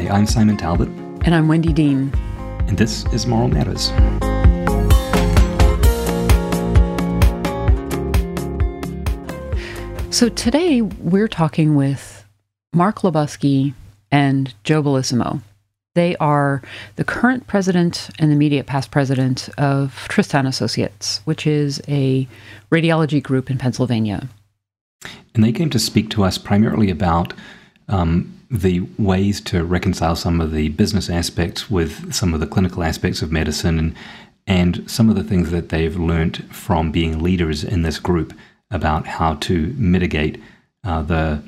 Hi, I'm Simon Talbot. And I'm Wendy Dean. And this is Moral Matters. So today we're talking with Mark Lubosky and Joe Bellissimo. They are the current president and immediate past president of Tristan Associates, which is a radiology group in Pennsylvania. And they came to speak to us primarily about the ways to reconcile some of the business aspects with some of the clinical aspects of medicine and some of the things that they've learned from being leaders in this group about how to mitigate the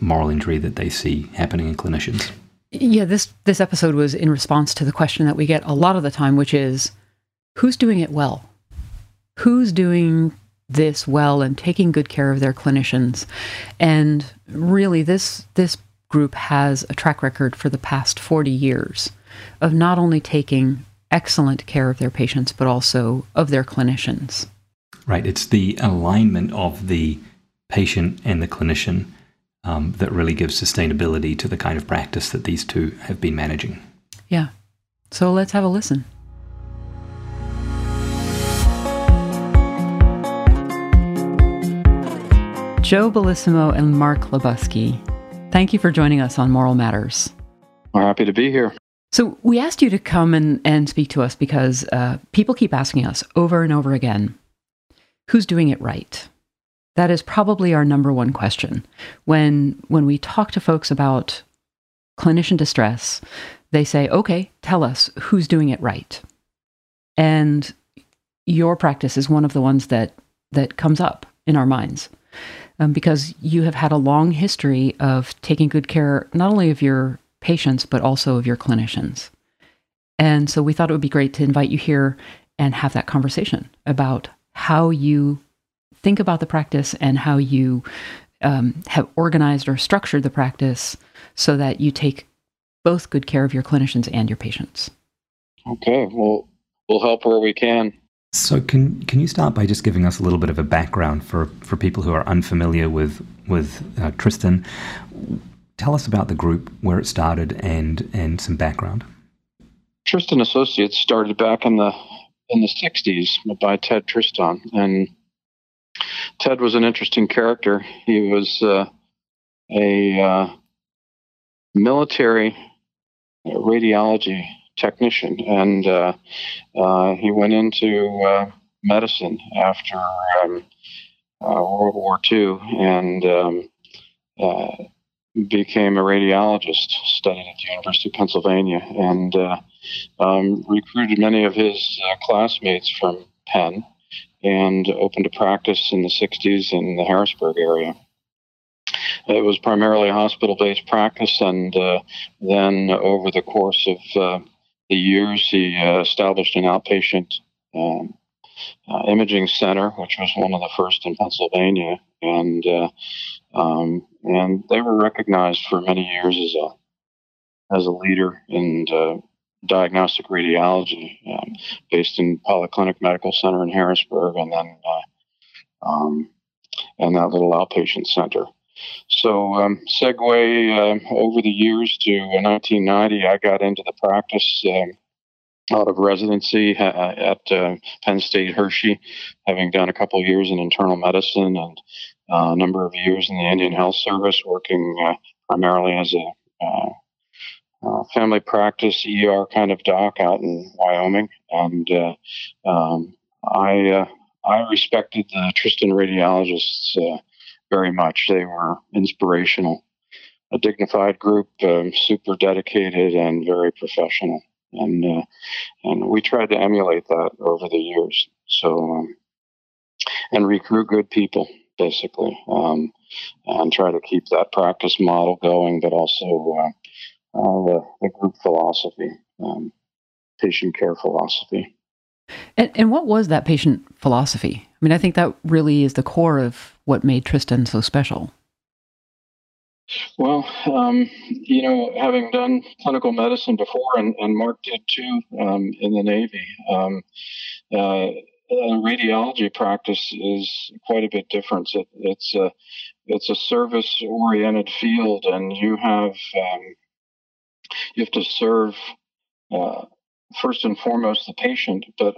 moral injury that they see happening in clinicians. Yeah, this episode was in response to the question that we get a lot of the time, which is, who's doing it well? Who's doing this well and taking good care of their clinicians? And really, this group has a track record for the past 40 years of not only taking excellent care of their patients, but also of their clinicians. Right. It's the alignment of the patient and the clinician that really gives sustainability to the kind of practice that these two have been managing. Yeah. So let's have a listen. Joe Bellissimo and Mark Lubosky, thank you for joining us on Moral Matters. We're happy to be here. So we asked you to come and speak to us because people keep asking us over and over again, who's doing it right? That is probably our number one question. When we talk to folks about clinician distress, they say, okay, tell us who's doing it right. And your practice is one of the ones that comes up in our minds because you have had a long history of taking good care, not only of your patients, but also of your clinicians. And so we thought it would be great to invite you here and have that conversation about how you think about the practice and how you have organized or structured the practice so that you take both good care of your clinicians and your patients. Okay, well, we'll help where we can. So can you start by just giving us a little bit of a background for people who are unfamiliar with Tristan? Tell us about the group, where it started, and some background. Tristan Associates started back in the 60s by Ted Tristan. And Ted was an interesting character. He was a military radiology technician, and he went into medicine after World War II and became a radiologist, studied at the University of Pennsylvania, and recruited many of his classmates from Penn and opened a practice in the 60s in the Harrisburg area. It was primarily a hospital-based practice, and then over the course of the years, he established an outpatient imaging center, which was one of the first in Pennsylvania, and they were recognized for many years as a leader in diagnostic radiology, based in Polyclinic Medical Center in Harrisburg, and then and that little outpatient center. So segue over the years to 1990, I got into the practice out of residency at Penn State Hershey, having done a couple of years in internal medicine and a number of years in the Indian Health Service, working primarily as a family practice ER kind of doc out in Wyoming, and I respected the Tristan radiologists very much. They were inspirational, a dignified group, super dedicated, and very professional. And we tried to emulate that over the years. So and recruit good people, basically, and try to keep that practice model going, but also the group philosophy, patient care philosophy. And what was that patient philosophy? I mean, I think that really is the core of what made Tristan so special. Well, having done clinical medicine before, and Mark did too in the Navy, radiology practice is quite a bit different. It's a service-oriented field, and you have you have to serve first and foremost the patient, but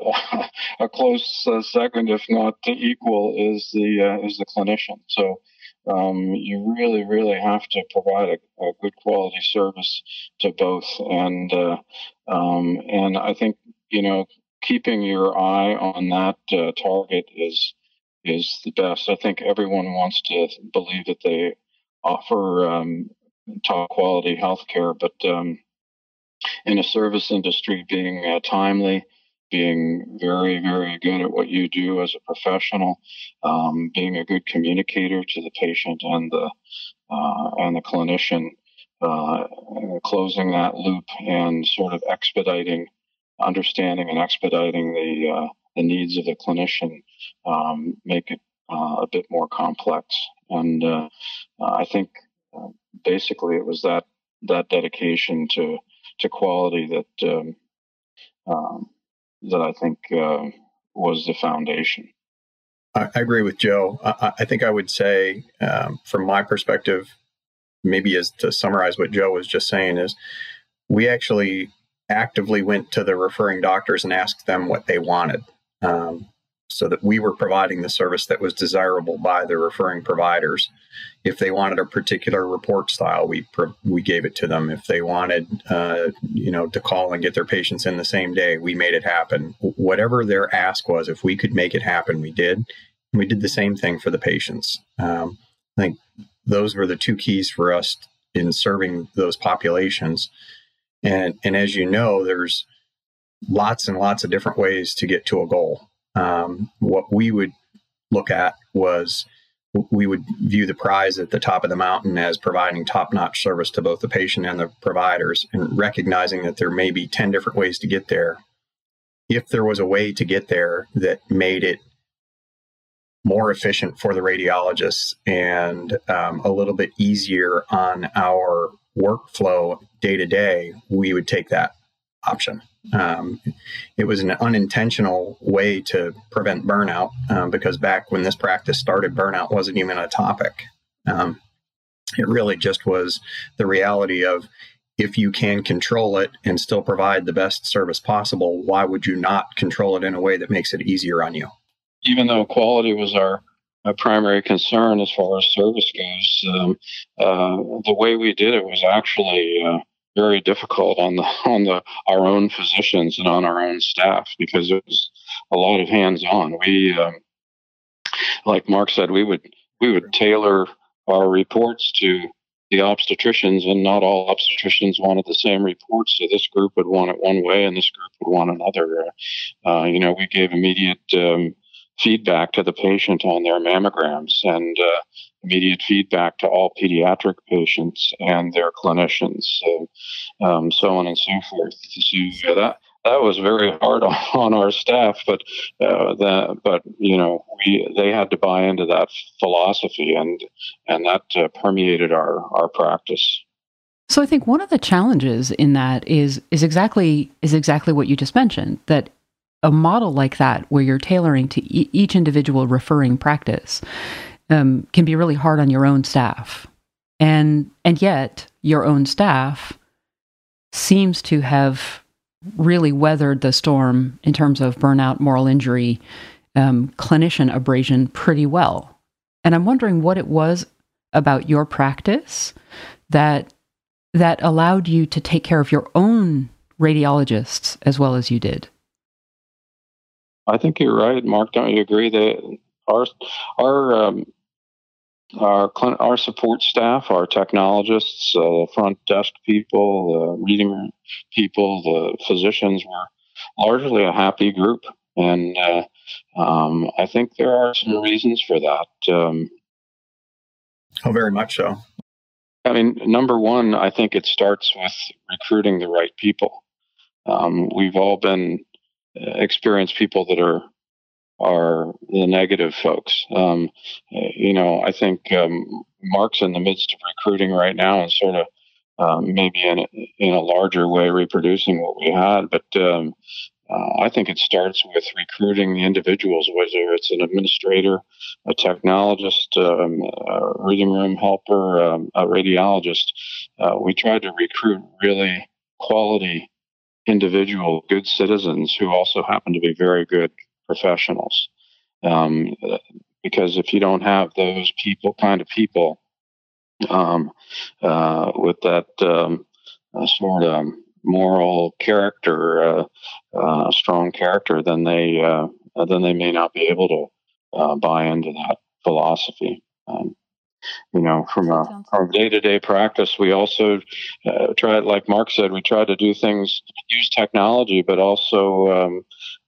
a close second, if not equal, is the clinician. So you really have to provide a good quality service to both, and I think keeping your eye on that target is the best. I think everyone wants to believe that they offer top quality healthcare, but in a service industry, being timely, being very good at what you do as a professional, being a good communicator to the patient and the clinician, closing that loop and sort of understanding and expediting the needs of the clinician make it a bit more complex. And I think basically it was that dedication to quality that that I think was the foundation. I agree with Joe. I think I would say from my perspective, maybe as to summarize what Joe was just saying, is we actually actively went to the referring doctors and asked them what they wanted, so that we were providing the service that was desirable by the referring providers. If they wanted a particular report style, we gave it to them. If they wanted, to call and get their patients in the same day, we made it happen. Whatever their ask was, if we could make it happen, we did. And we did the same thing for the patients. I think those were the two keys for us in serving those populations. And as you know, there's lots and lots of different ways to get to a goal. What we would look at was we would view the prize at the top of the mountain as providing top-notch service to both the patient and the providers, and recognizing that there may be 10 different ways to get there. If there was a way to get there that made it more efficient for the radiologists and a little bit easier on our workflow day-to-day, we would take that option. It was an unintentional way to prevent burnout, because back when this practice started, burnout wasn't even a topic. It really just was the reality of, if you can control it and still provide the best service possible, why would you not control it in a way that makes it easier on you? Even though quality was our primary concern as far as service goes, the way we did it was actually very difficult on our own physicians and on our own staff, because it was a lot of hands-on. We, like Mark said, we would tailor our reports to the obstetricians, and not all obstetricians wanted the same report. So this group would want it one way, and this group would want another. We gave immediate feedback to the patient on their mammograms, and immediate feedback to all pediatric patients and their clinicians, so on and so forth. So that was very hard on our staff, but they had to buy into that philosophy, and that permeated our practice. So I think one of the challenges in that is exactly what you just mentioned, that a model like that, where you're tailoring to each individual referring practice, can be really hard on your own staff. And yet your own staff seems to have really weathered the storm in terms of burnout, moral injury, clinician abrasion pretty well. And I'm wondering what it was about your practice that allowed you to take care of your own radiologists as well as you did. I think you're right, Mark. Don't you agree that our support staff, our technologists, front desk people, reading people, the physicians were largely a happy group, and I think there are some reasons for that. Oh, very much so. I mean, number one, I think it starts with recruiting the right people. We've all been experienced people that are the negative folks. I think Mark's in the midst of recruiting right now, and sort of maybe in a larger way reproducing what we had. But I think it starts with recruiting the individuals, whether it's an administrator, a technologist, a reading room helper, a radiologist. We tried to recruit really quality individual, good citizens who also happen to be very good professionals. Because if you don't have those people, with that sort of moral character, strong character, then they may not be able to buy into that philosophy. From day-to-day practice, we also try, like Mark said, we try to do things, use technology, but also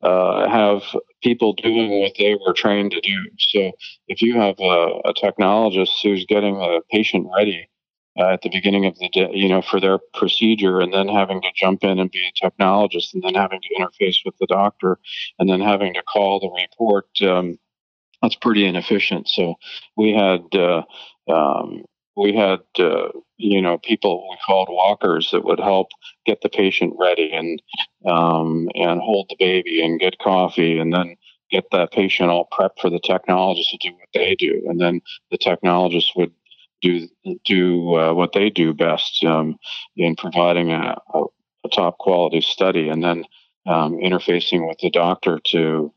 have people doing what they were trained to do. So if you have a technologist who's getting a patient ready at the beginning of the day, for their procedure, and then having to jump in and be a technologist, and then having to interface with the doctor, and then having to call the report, that's pretty inefficient. So we had people we called walkers that would help get the patient ready and hold the baby and get coffee and then get that patient all prepped for the technologist to do what they do. And then the technologist would do what they do best in providing a top quality study and then interfacing with the doctor to,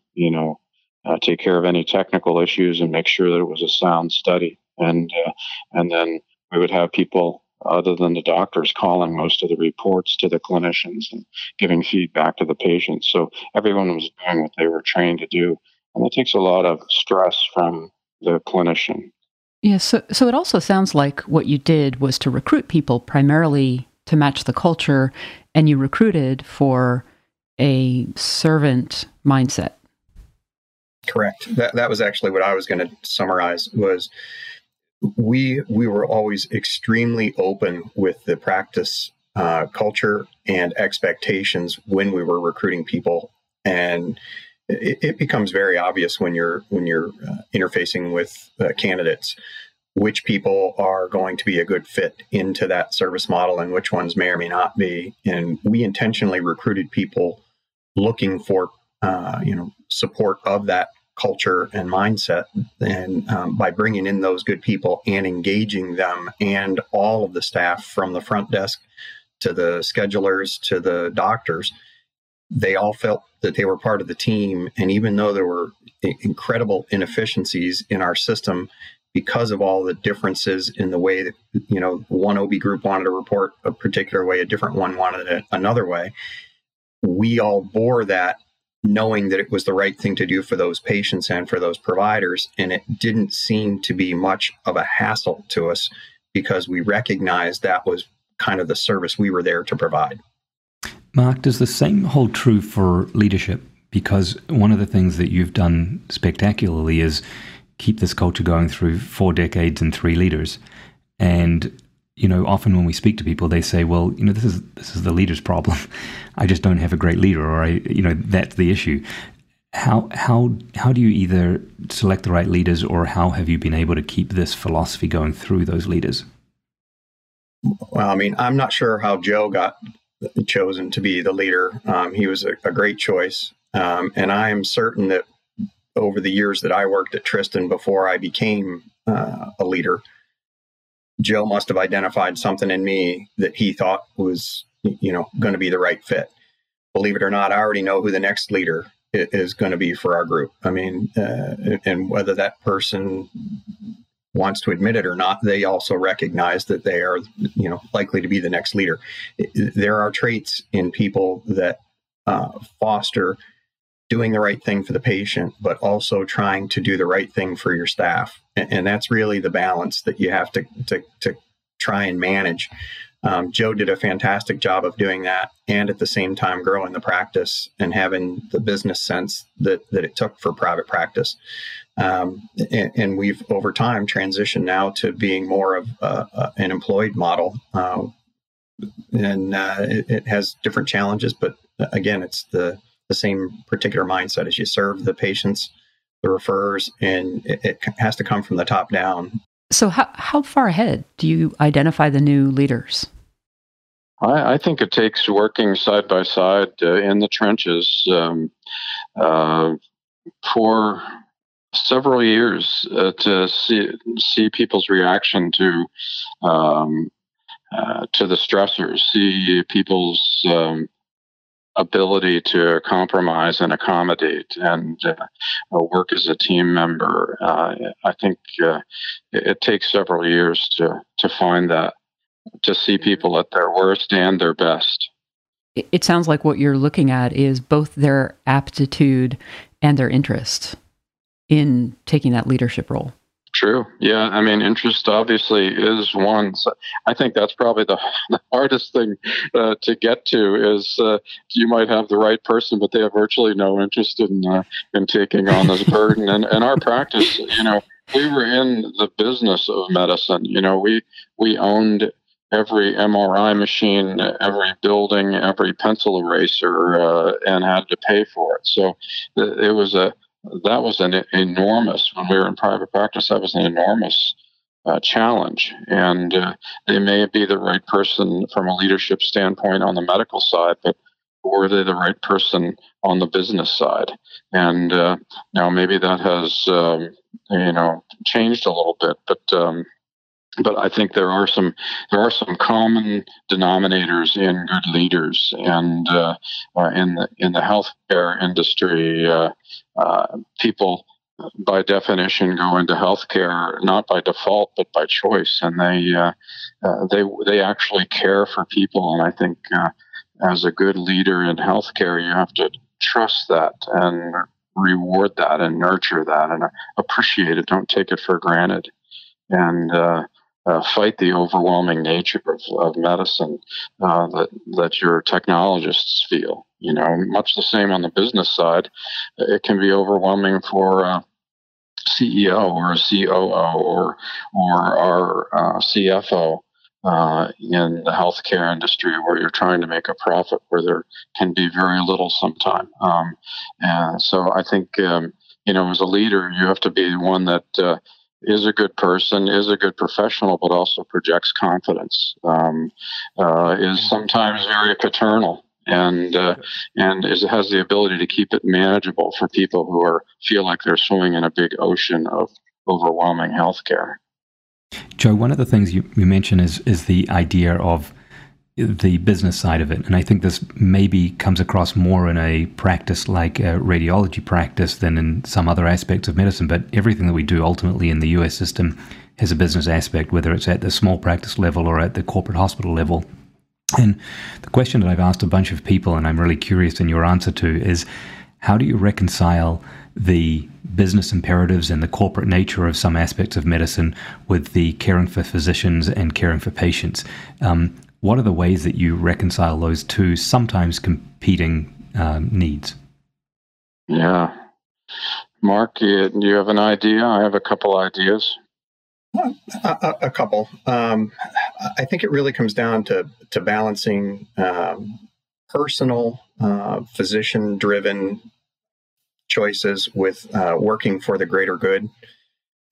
take care of any technical issues and make sure that it was a sound study. And then we would have people other than the doctors calling most of the reports to the clinicians and giving feedback to the patients. So everyone was doing what they were trained to do. And it takes a lot of stress from the clinician. Yeah, so it also sounds like what you did was to recruit people primarily to match the culture, and you recruited for a servant mindset. Correct. That was actually what I was going to summarize was we were always extremely open with the practice culture and expectations when we were recruiting people. And it becomes very obvious when you're interfacing with candidates, which people are going to be a good fit into that service model and which ones may or may not be. And we intentionally recruited people looking for support of that culture and mindset. And by bringing in those good people and engaging them and all of the staff from the front desk to the schedulers to the doctors, they all felt that they were part of the team. And even though there were incredible inefficiencies in our system because of all the differences in the way that, one OB group wanted to report a particular way, a different one wanted it another way, we all bore that, knowing that it was the right thing to do for those patients and for those providers. And it didn't seem to be much of a hassle to us because we recognized that was kind of the service we were there to provide. Mark, does the same hold true for leadership? Because one of the things that you've done spectacularly is keep this culture going through 4 decades and 3 leaders. And often when we speak to people, they say, well, this is the leader's problem. I just don't have a great leader, or that's the issue. How do you either select the right leaders, or how have you been able to keep this philosophy going through those leaders? Well, I'm not sure how Joe got chosen to be the leader. He was a great choice. And I am certain that over the years that I worked at Tristan before I became a leader, Joe must have identified something in me that he thought was, going to be the right fit. Believe it or not, I already know who the next leader is going to be for our group. And whether that person wants to admit it or not, they also recognize that they are, likely to be the next leader. There are traits in people that foster doing the right thing for the patient, but also trying to do the right thing for your staff. And that's really the balance that you have to try and manage. Joe did a fantastic job of doing that, and at the same time growing the practice and having the business sense that it took for private practice. And we've over time transitioned now to being more of an employed model. It has different challenges, but again, it's the same particular mindset as you serve the patients, the referrers, and it has to come from the top down. So how far ahead do you identify the new leaders? I think it takes working side by side in the trenches for several years to see people's reaction to to the stressors, see people's ability to compromise and accommodate and work as a team member. I think it takes several years to find that, to see people at their worst and their best. It sounds like what you're looking at is both their aptitude and their interest in taking that leadership role. True. Yeah. I mean, interest obviously is one. So I think that's probably the hardest thing to get to is you might have the right person, but they have virtually no interest in taking on this burden. And in our practice, you know, we were in the business of medicine. You know, we owned every MRI machine, every building, every pencil eraser, and had to pay for it. So it was that was an enormous, when we were in private practice, that was an enormous challenge. And they may be the right person from a leadership standpoint on the medical side, but were they the right person on the business side? And now maybe that has, changed a little bit, but I think there are some common denominators in good leaders, and in the healthcare industry, people by definition go into healthcare not by default but by choice, and they actually care for people. And I think as a good leader in healthcare, you have to trust that and reward that and nurture that and appreciate it. Don't take it for granted, and fight the overwhelming nature of medicine that your technologists feel. You know, much the same on the business side. It can be overwhelming for a CEO or a COO or our CFO in the healthcare industry, where you're trying to make a profit, where there can be very little sometime. And so I think, as a leader, you have to be one that is a good person, is a good professional, but also projects confidence, is sometimes very paternal, and has the ability to keep it manageable for people who feel like they're swimming in a big ocean of overwhelming healthcare. Joe, one of the things you mentioned is the idea of the business side of it, and I think this maybe comes across more in a practice like a radiology practice than in some other aspects of medicine, but everything that we do ultimately in the US system has a business aspect, whether it's at the small practice level or at the corporate hospital level. And the question that I've asked a bunch of people, and I'm really curious in your answer to, is how do you reconcile the business imperatives and the corporate nature of some aspects of medicine with the caring for physicians and caring for patients? What are the ways that you reconcile those two sometimes competing needs? Yeah. Mark, do you have an idea? I have a couple ideas. A couple. I think it really comes down to balancing personal, physician-driven choices with working for the greater good.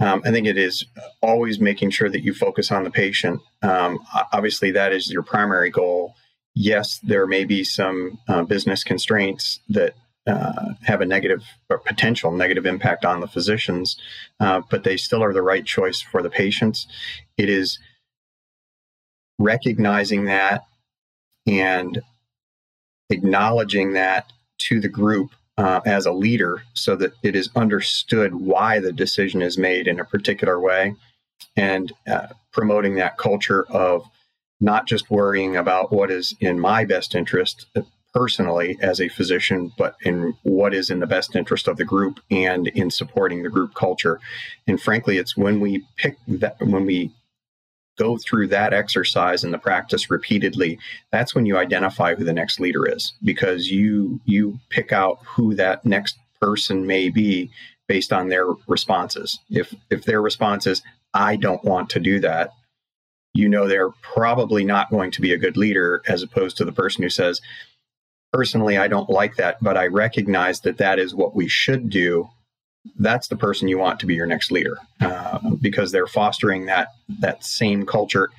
I think it is always making sure that you focus on the patient. Obviously, that is your primary goal. Yes, there may be some business constraints that have a negative or potential negative impact on the physicians, but they still are the right choice for the patients. It is recognizing that and acknowledging that to the group as a leader, so that it is understood why the decision is made in a particular way, and promoting that culture of not just worrying about what is in my best interest personally as a physician, but in what is in the best interest of the group and in supporting the group culture. And frankly, it's when we pick that, when we go through that exercise in the practice repeatedly, that's when you identify who the next leader is, because you pick out who that next person may be based on their responses. If their response is, I don't want to do that, you know they're probably not going to be a good leader, as opposed to the person who says, personally, I don't like that, but I recognize that that is what we should do. That's the person you want to be your next leader, because they're fostering that same culture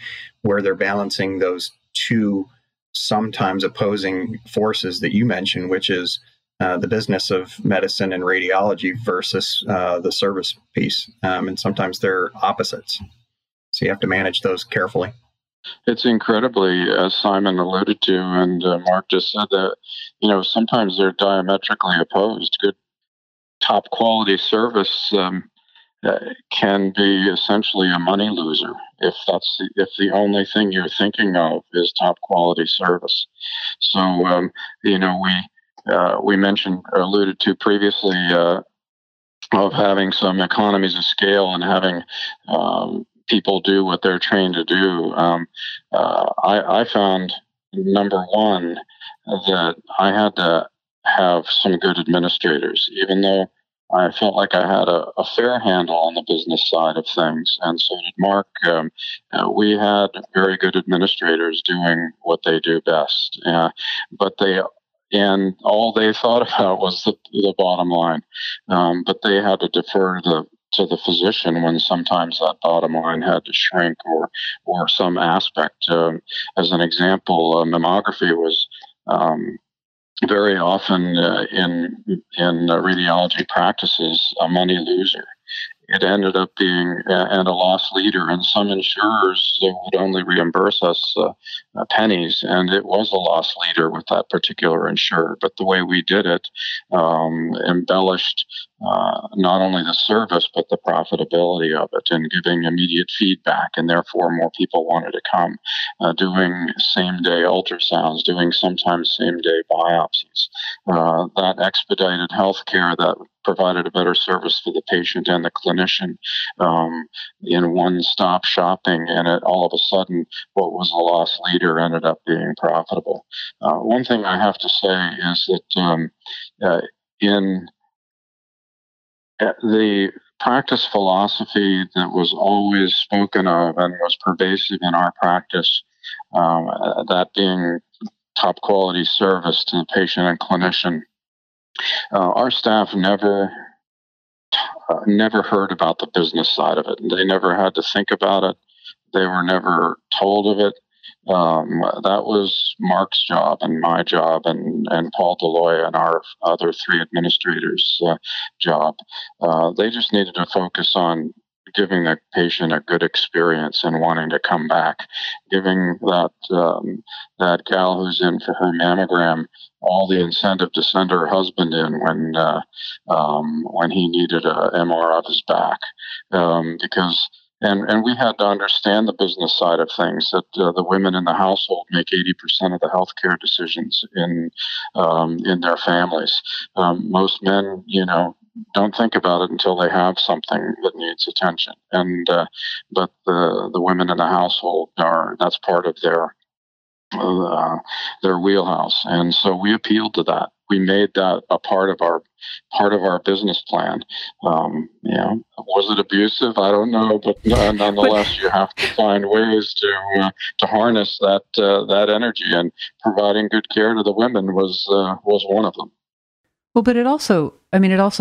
where they're balancing those two sometimes opposing forces that you mentioned, which is the business of medicine and radiology versus the service piece. And sometimes they're opposites. So you have to manage those carefully. It's incredibly, as Simon alluded to, and Mark just said that, sometimes they're diametrically opposed. Good, top quality service can be essentially a money loser if the only thing you're thinking of is top quality service. So, we mentioned, or alluded to previously, of having some economies of scale and having people do what they're trained to do. I found, number one, that I had to have some good administrators, even though I felt like I had a fair handle on the business side of things, and so did Mark. We had very good administrators doing what they do best, but all they thought about was the bottom line. But they had to defer to the physician when sometimes that bottom line had to shrink or some aspect. As an example, mammography was very often in radiology practices a money loser. It ended up being and a loss leader, and some insurers would only reimburse us pennies, and it was a loss leader with that particular insurer. But the way we did it embellished not only the service but the profitability of it, and giving immediate feedback, and therefore more people wanted to come. Doing same-day ultrasounds, doing sometimes same-day biopsies, that expedited healthcare that provided a better service for the patient and the clinician, in one-stop shopping, and it all of a sudden, what was a loss leader ended up being profitable. One thing I have to say is that in the practice philosophy that was always spoken of and was pervasive in our practice, that being top quality service to the patient and clinician, our staff never heard about the business side of it. They never had to think about it. They were never told of it. That was Mark's job and my job and Paul Deloye and our other three administrators' job. They just needed to focus on giving the patient a good experience and wanting to come back, giving that gal who's in for her mammogram all the incentive to send her husband in when he needed a MR of his back, because. And we had to understand the business side of things, that the women in the household make 80% of the healthcare decisions in their families. Most men, don't think about it until they have something that needs attention. And but the women in the household that's part of their wheelhouse, and so we appealed to that. We made that a part of our business plan. Was it abusive? I don't know, but nonetheless, you have to find ways to harness that energy, and providing good care to the women was one of them. Well, but it also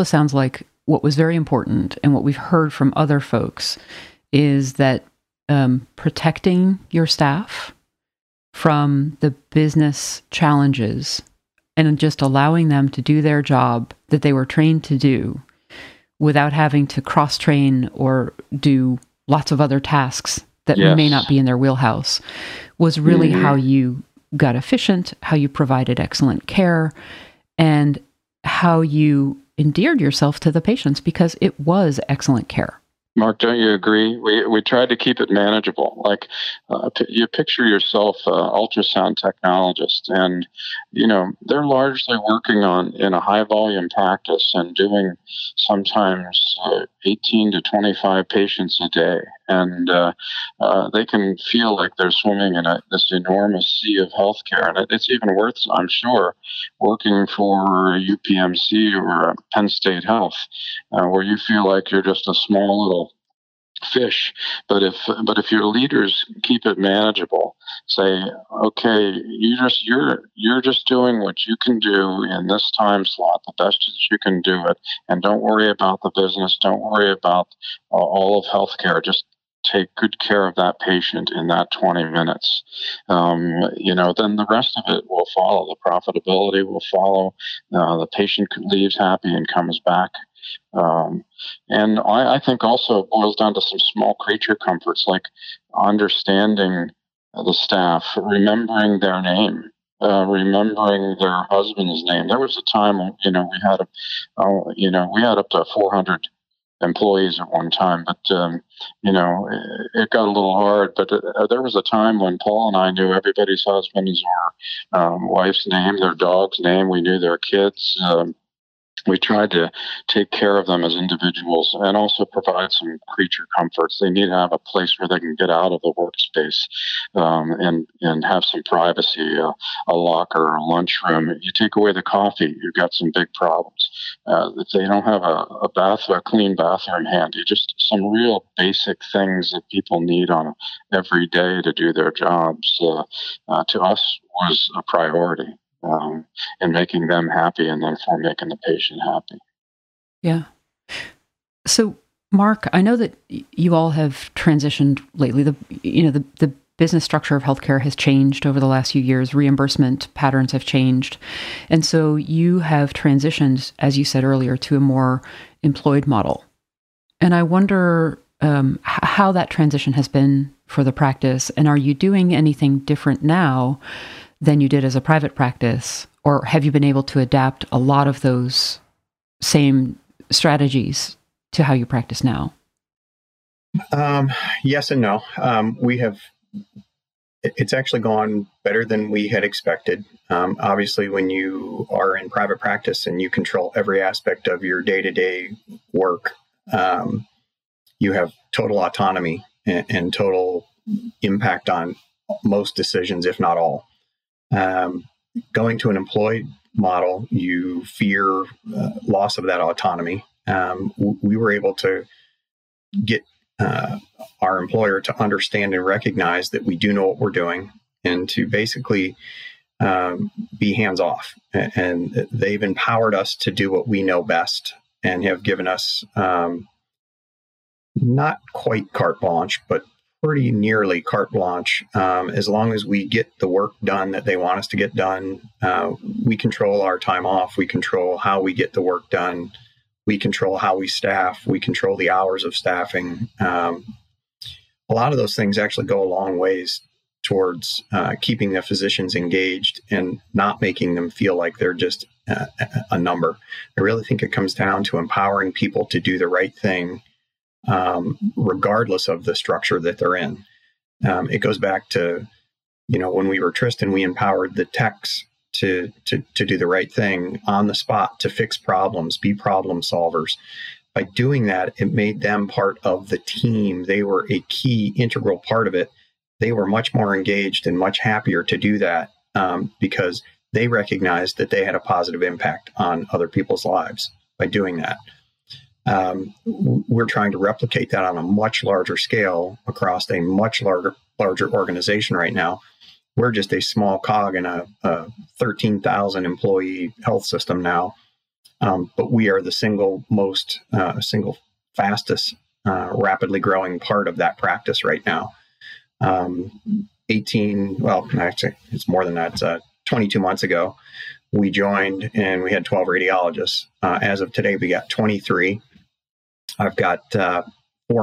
sounds like what was very important, and what we've heard from other folks, is that protecting your staff from the business challenges and just allowing them to do their job that they were trained to do without having to cross-train or do lots of other tasks that Yes. may not be in their wheelhouse was really Mm-hmm. how you got efficient, how you provided excellent care, and how you endeared yourself to the patients, because it was excellent care. Mark, don't you agree? We tried to keep it manageable. Like you picture yourself an ultrasound technologist, and they're largely working in a high volume practice and doing sometimes 18 to 25 patients a day, and they can feel like they're swimming in this enormous sea of healthcare, and it's even worse, I'm sure, working for a UPMC or a Penn State Health, where you feel like you're just a small little fish. But if your leaders keep it manageable, say, okay, you're just doing what you can do in this time slot, the best that you can do it, and don't worry about the business, don't worry about all of healthcare. Just take good care of that patient in that 20 minutes. Then the rest of it will follow. The profitability will follow. The patient leaves happy and comes back. And I think also it boils down to some small creature comforts, like understanding the staff, remembering their name, remembering their husband's name. There was a time, we had up to 400 employees at one time, but it got a little hard. But there was a time when Paul and I knew everybody's husband's or wife's name, their dog's name. We knew their kids. We tried to take care of them as individuals and also provide some creature comforts. They need to have a place where they can get out of the workspace and have some privacy, a locker, a lunchroom. You take away the coffee, you've got some big problems. If they don't have a bath or a clean bathroom handy, just some real basic things that people need on every day to do their jobs, to us was a priority. And making them happy and therefore making the patient happy. Yeah. So, Mark, I know that you all have transitioned lately. The business structure of healthcare has changed over the last few years. Reimbursement patterns have changed. And so you have transitioned, as you said earlier, to a more employed model. And I wonder how that transition has been for the practice. And are you doing anything different now than you did as a private practice, or have you been able to adapt a lot of those same strategies to how you practice now? Yes and no. It's actually gone better than we had expected. Obviously, when you are in private practice and you control every aspect of your day-to-day work, you have total autonomy and total impact on most decisions, if not all. Going to an employed model, you fear loss of that autonomy. We were able to get our employer to understand and recognize that we do know what we're doing and to basically be hands-off. And they've empowered us to do what we know best and have given us not quite carte blanche, but pretty nearly carte blanche. As long as we get the work done that they want us to get done, we control our time off. We control how we get the work done. We control how we staff. We control the hours of staffing. A lot of those things actually go a long ways towards keeping the physicians engaged and not making them feel like they're just a number. I really think it comes down to empowering people to do the right thing, regardless of the structure that they're in. It goes back to, when we were Tristan, we empowered the techs to do the right thing on the spot, to fix problems, be problem solvers. By doing that, it made them part of the team. They were a key integral part of it. They were much more engaged and much happier to do that because they recognized that they had a positive impact on other people's lives by doing that. We're trying to replicate that on a much larger scale across a much larger organization right now. We're just a small cog in a 13,000 employee health system now, but we are the single fastest, rapidly growing part of that practice right now. it's more than that. 22 months ago, we joined and we had 12 radiologists. As of today, we got 23. I've got 4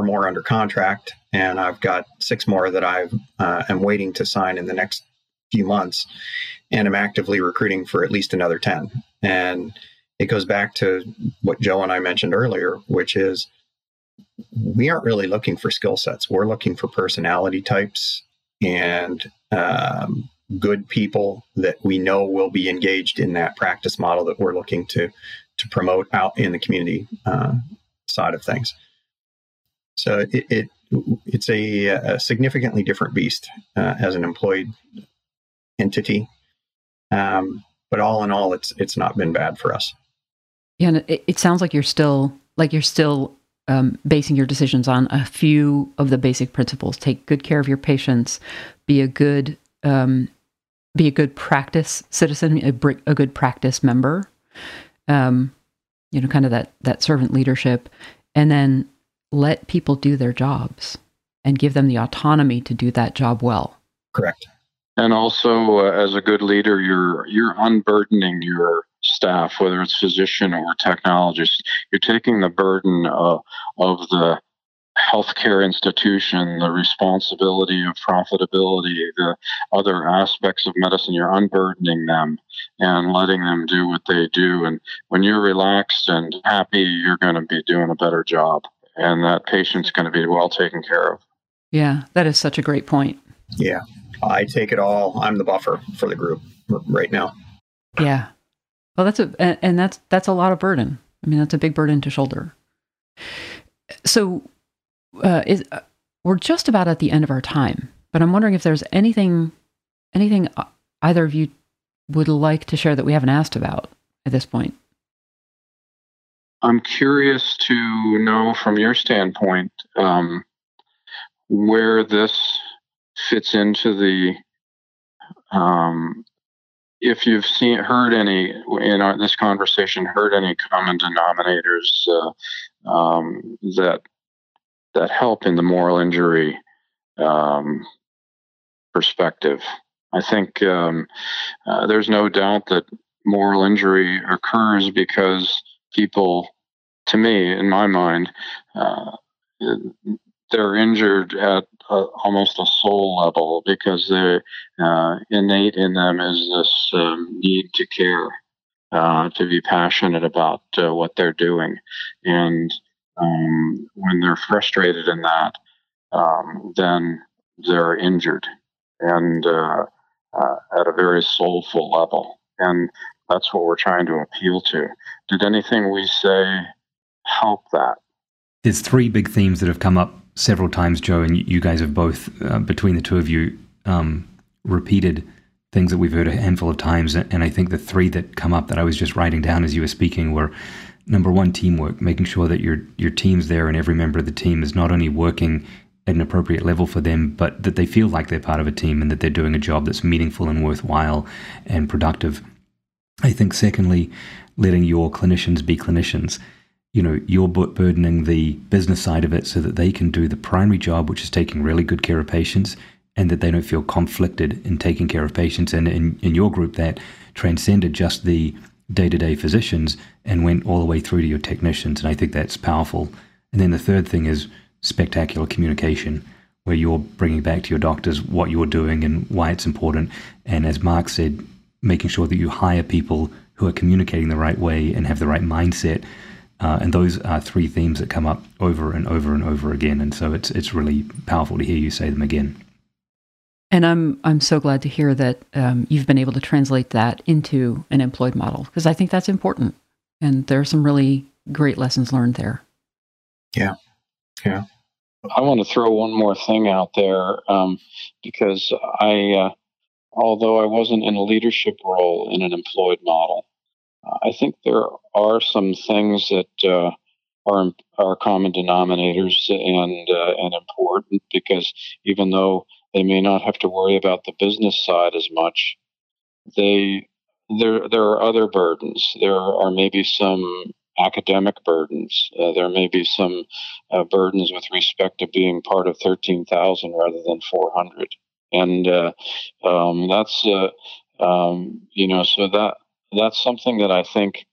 more under contract, and I've got 6 more that I am waiting to sign in the next few months, and I'm actively recruiting for at least another 10. And it goes back to what Joe and I mentioned earlier, which is we aren't really looking for skill sets. We're looking for personality types and good people that we know will be engaged in that practice model that we're looking to promote out in the community side of things. So it's a significantly different beast as an employed entity, but all in all, it's not been bad for us. Yeah, and it sounds like you're still basing your decisions on a few of the basic principles: take good care of your patients, be a good practice citizen, a good practice member. Kind of that servant leadership, and then let people do their jobs and give them the autonomy to do that job well. Correct. And also, as a good leader, you're unburdening your staff, whether it's physician or technologist. You're taking the burden of the healthcare institution, the responsibility of profitability, the other aspects of medicine, you're unburdening them and letting them do what they do. And when you're relaxed and happy, you're going to be doing a better job. And that patient's going to be well taken care of. Yeah, that is such a great point. Yeah, I take it all. I'm the buffer for the group right now. Yeah. Well, that's a lot of burden. I mean, that's a big burden to shoulder. So we're just about at the end of our time, but I'm wondering if there's anything either of you would like to share that we haven't asked about at this point. I'm curious to know from your standpoint where this fits into the, if you've heard any in this conversation, heard any common denominators that help in the moral injury perspective. I think there's no doubt that moral injury occurs because people, to me, in my mind, they're injured at almost a soul level because the innate in them is this need to care, to be passionate about what they're doing. And when they're frustrated in that, then they're injured and at a very soulful level. And that's what we're trying to appeal to. Did anything we say help that? There's three big themes that have come up several times, Joe, and you guys have both, between the two of you, repeated things that we've heard a handful of times. And I think the three that come up that I was just writing down as you were speaking were, number one, teamwork, making sure that your team's there and every member of the team is not only working at an appropriate level for them, but that they feel like they're part of a team and that they're doing a job that's meaningful and worthwhile and productive. I think secondly, letting your clinicians be clinicians. You know, you're burdening the business side of it so that they can do the primary job, which is taking really good care of patients, and that they don't feel conflicted in taking care of patients. And in your group, that transcended just the day-to-day physicians and went all the way through to your technicians. And I think that's powerful. And then the third thing is spectacular communication, where you're bringing back to your doctors what you're doing and why it's important. And as Mark said, making sure that you hire people who are communicating the right way and have the right mindset. And those are three themes that come up over and over and over again. And so it's really powerful to hear you say them again. And I'm so glad to hear that you've been able to translate that into an employed model, because I think that's important. And there are some really great lessons learned there. Yeah. Yeah. I want to throw one more thing out there because although I wasn't in a leadership role in an employed model, I think there are some things that are common denominators and important, because even though they may not have to worry about the business side as much, there are other burdens. There are maybe some academic burdens. There may be some burdens with respect to being part of 13,000 rather than 400. And that's, so that's something that I think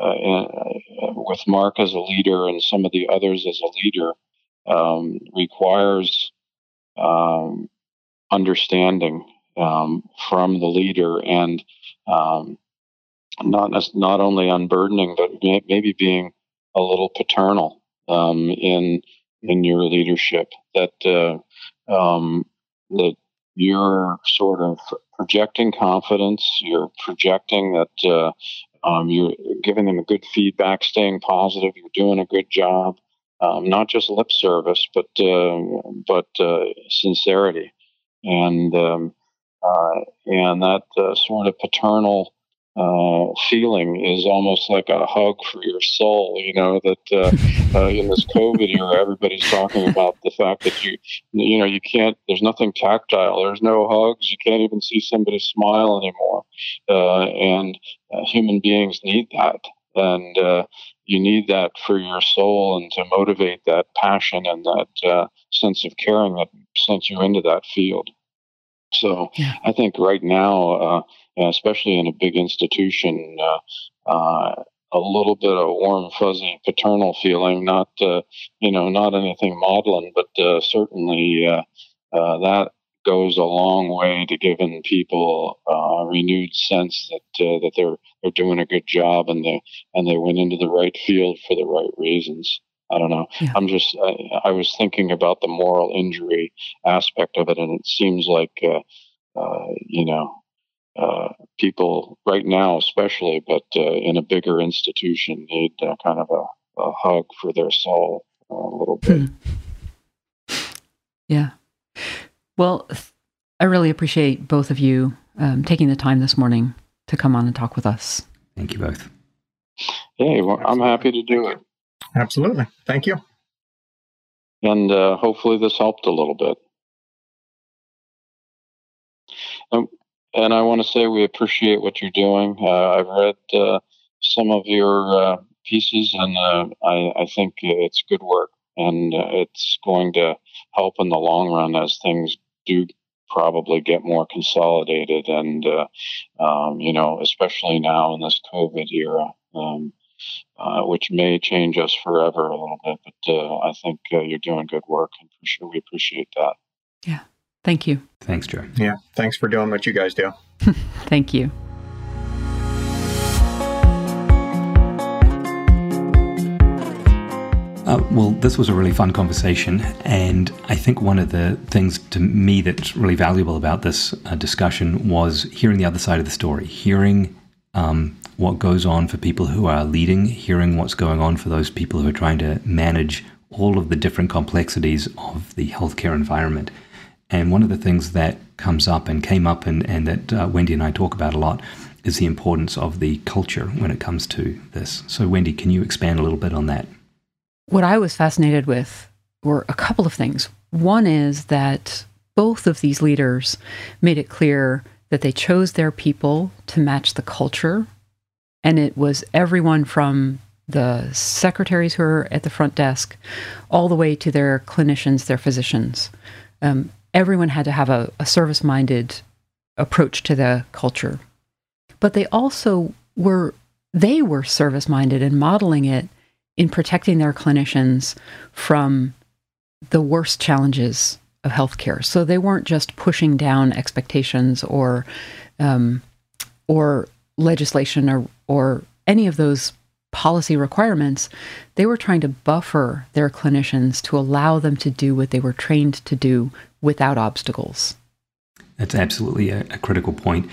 with Mark as a leader and some of the others as a leader requires understanding from the leader, and not only unburdening, but maybe being a little paternal in your leadership, that you're sort of projecting confidence. You're projecting that you're giving them a good feedback, staying positive. You're doing a good job, not just lip service, but sincerity, and that sort of paternal feeling is almost like a hug for your soul. You know that in this COVID era, everybody's talking about the fact that you can't. There's nothing tactile. There's no hugs. You can't even see somebody smile anymore. And human beings need that, and you need that for your soul, and to motivate that passion and that sense of caring that sent you into that field. So yeah. I think right now, especially in a big institution, a little bit of warm, fuzzy, paternal feeling, not anything maudlin, but certainly that goes a long way to giving people a renewed sense that they're doing a good job and they went into the right field for the right reasons. I don't know. Yeah. I was thinking about the moral injury aspect of it, and it seems like, people right now, especially, but in a bigger institution, need kind of a hug for their soul a little bit. Yeah. Well, I really appreciate both of you taking the time this morning to come on and talk with us. Thank you both. Hey, well, I'm happy to do it. Absolutely. Thank you. And hopefully this helped a little bit. And I want to say we appreciate what you're doing. I've read some of your pieces, and I think it's good work, and it's going to help in the long run as things do probably get more consolidated, and especially now in this COVID era, which may change us forever a little bit. But I think you're doing good work, and for sure we appreciate that. Yeah. Thank you. Thanks, Joe. Yeah. Thanks for doing what you guys do. Thank you. Well, this was a really fun conversation. And I think one of the things to me that's really valuable about this discussion was hearing the other side of the story, hearing what goes on for people who are leading, hearing what's going on for those people who are trying to manage all of the different complexities of the healthcare environment. And one of the things that comes up and came up and that Wendy and I talk about a lot is the importance of the culture when it comes to this. So, Wendy, can you expand a little bit on that? What I was fascinated with were a couple of things. One is that both of these leaders made it clear that they chose their people to match the culture. And it was everyone from the secretaries who are at the front desk all the way to their clinicians, their physicians. Everyone had to have a service-minded approach to the culture. But they also were service-minded and modeling it in protecting their clinicians from the worst challenges of healthcare. So they weren't just pushing down expectations or legislation or any of those policy requirements. They were trying to buffer their clinicians to allow them to do what they were trained to do without obstacles. That's absolutely a critical point.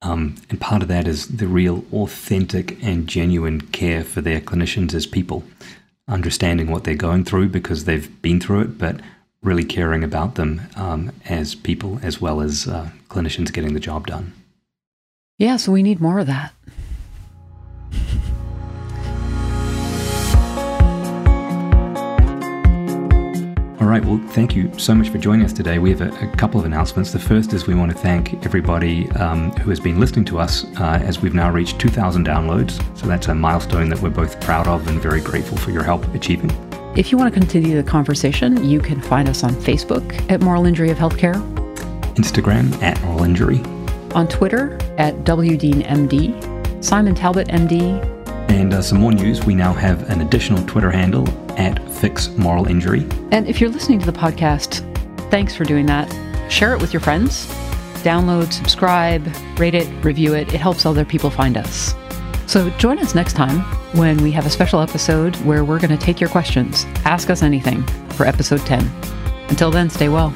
And part of that is the real authentic and genuine care for their clinicians as people, understanding what they're going through because they've been through it, but really caring about them as people as well as clinicians getting the job done. Yeah, so we need more of that. All right. Well, thank you so much for joining us today. We have a couple of announcements. The first is we want to thank everybody who has been listening to us as we've now reached 2,000 downloads. So that's a milestone that we're both proud of and very grateful for your help achieving. If you want to continue the conversation, you can find us on Facebook at Moral Injury of Healthcare, Instagram at Moral Injury, on Twitter at WDeanMD, Simon Talbot MD. And some more news, we now have an additional Twitter handle at Fix Moral Injury. And if you're listening to the podcast, thanks for doing that. Share it with your friends. Download, subscribe, rate it, review it. It helps other people find us. So join us next time when we have a special episode where we're going to take your questions. Ask us anything for episode 10. Until then, stay well.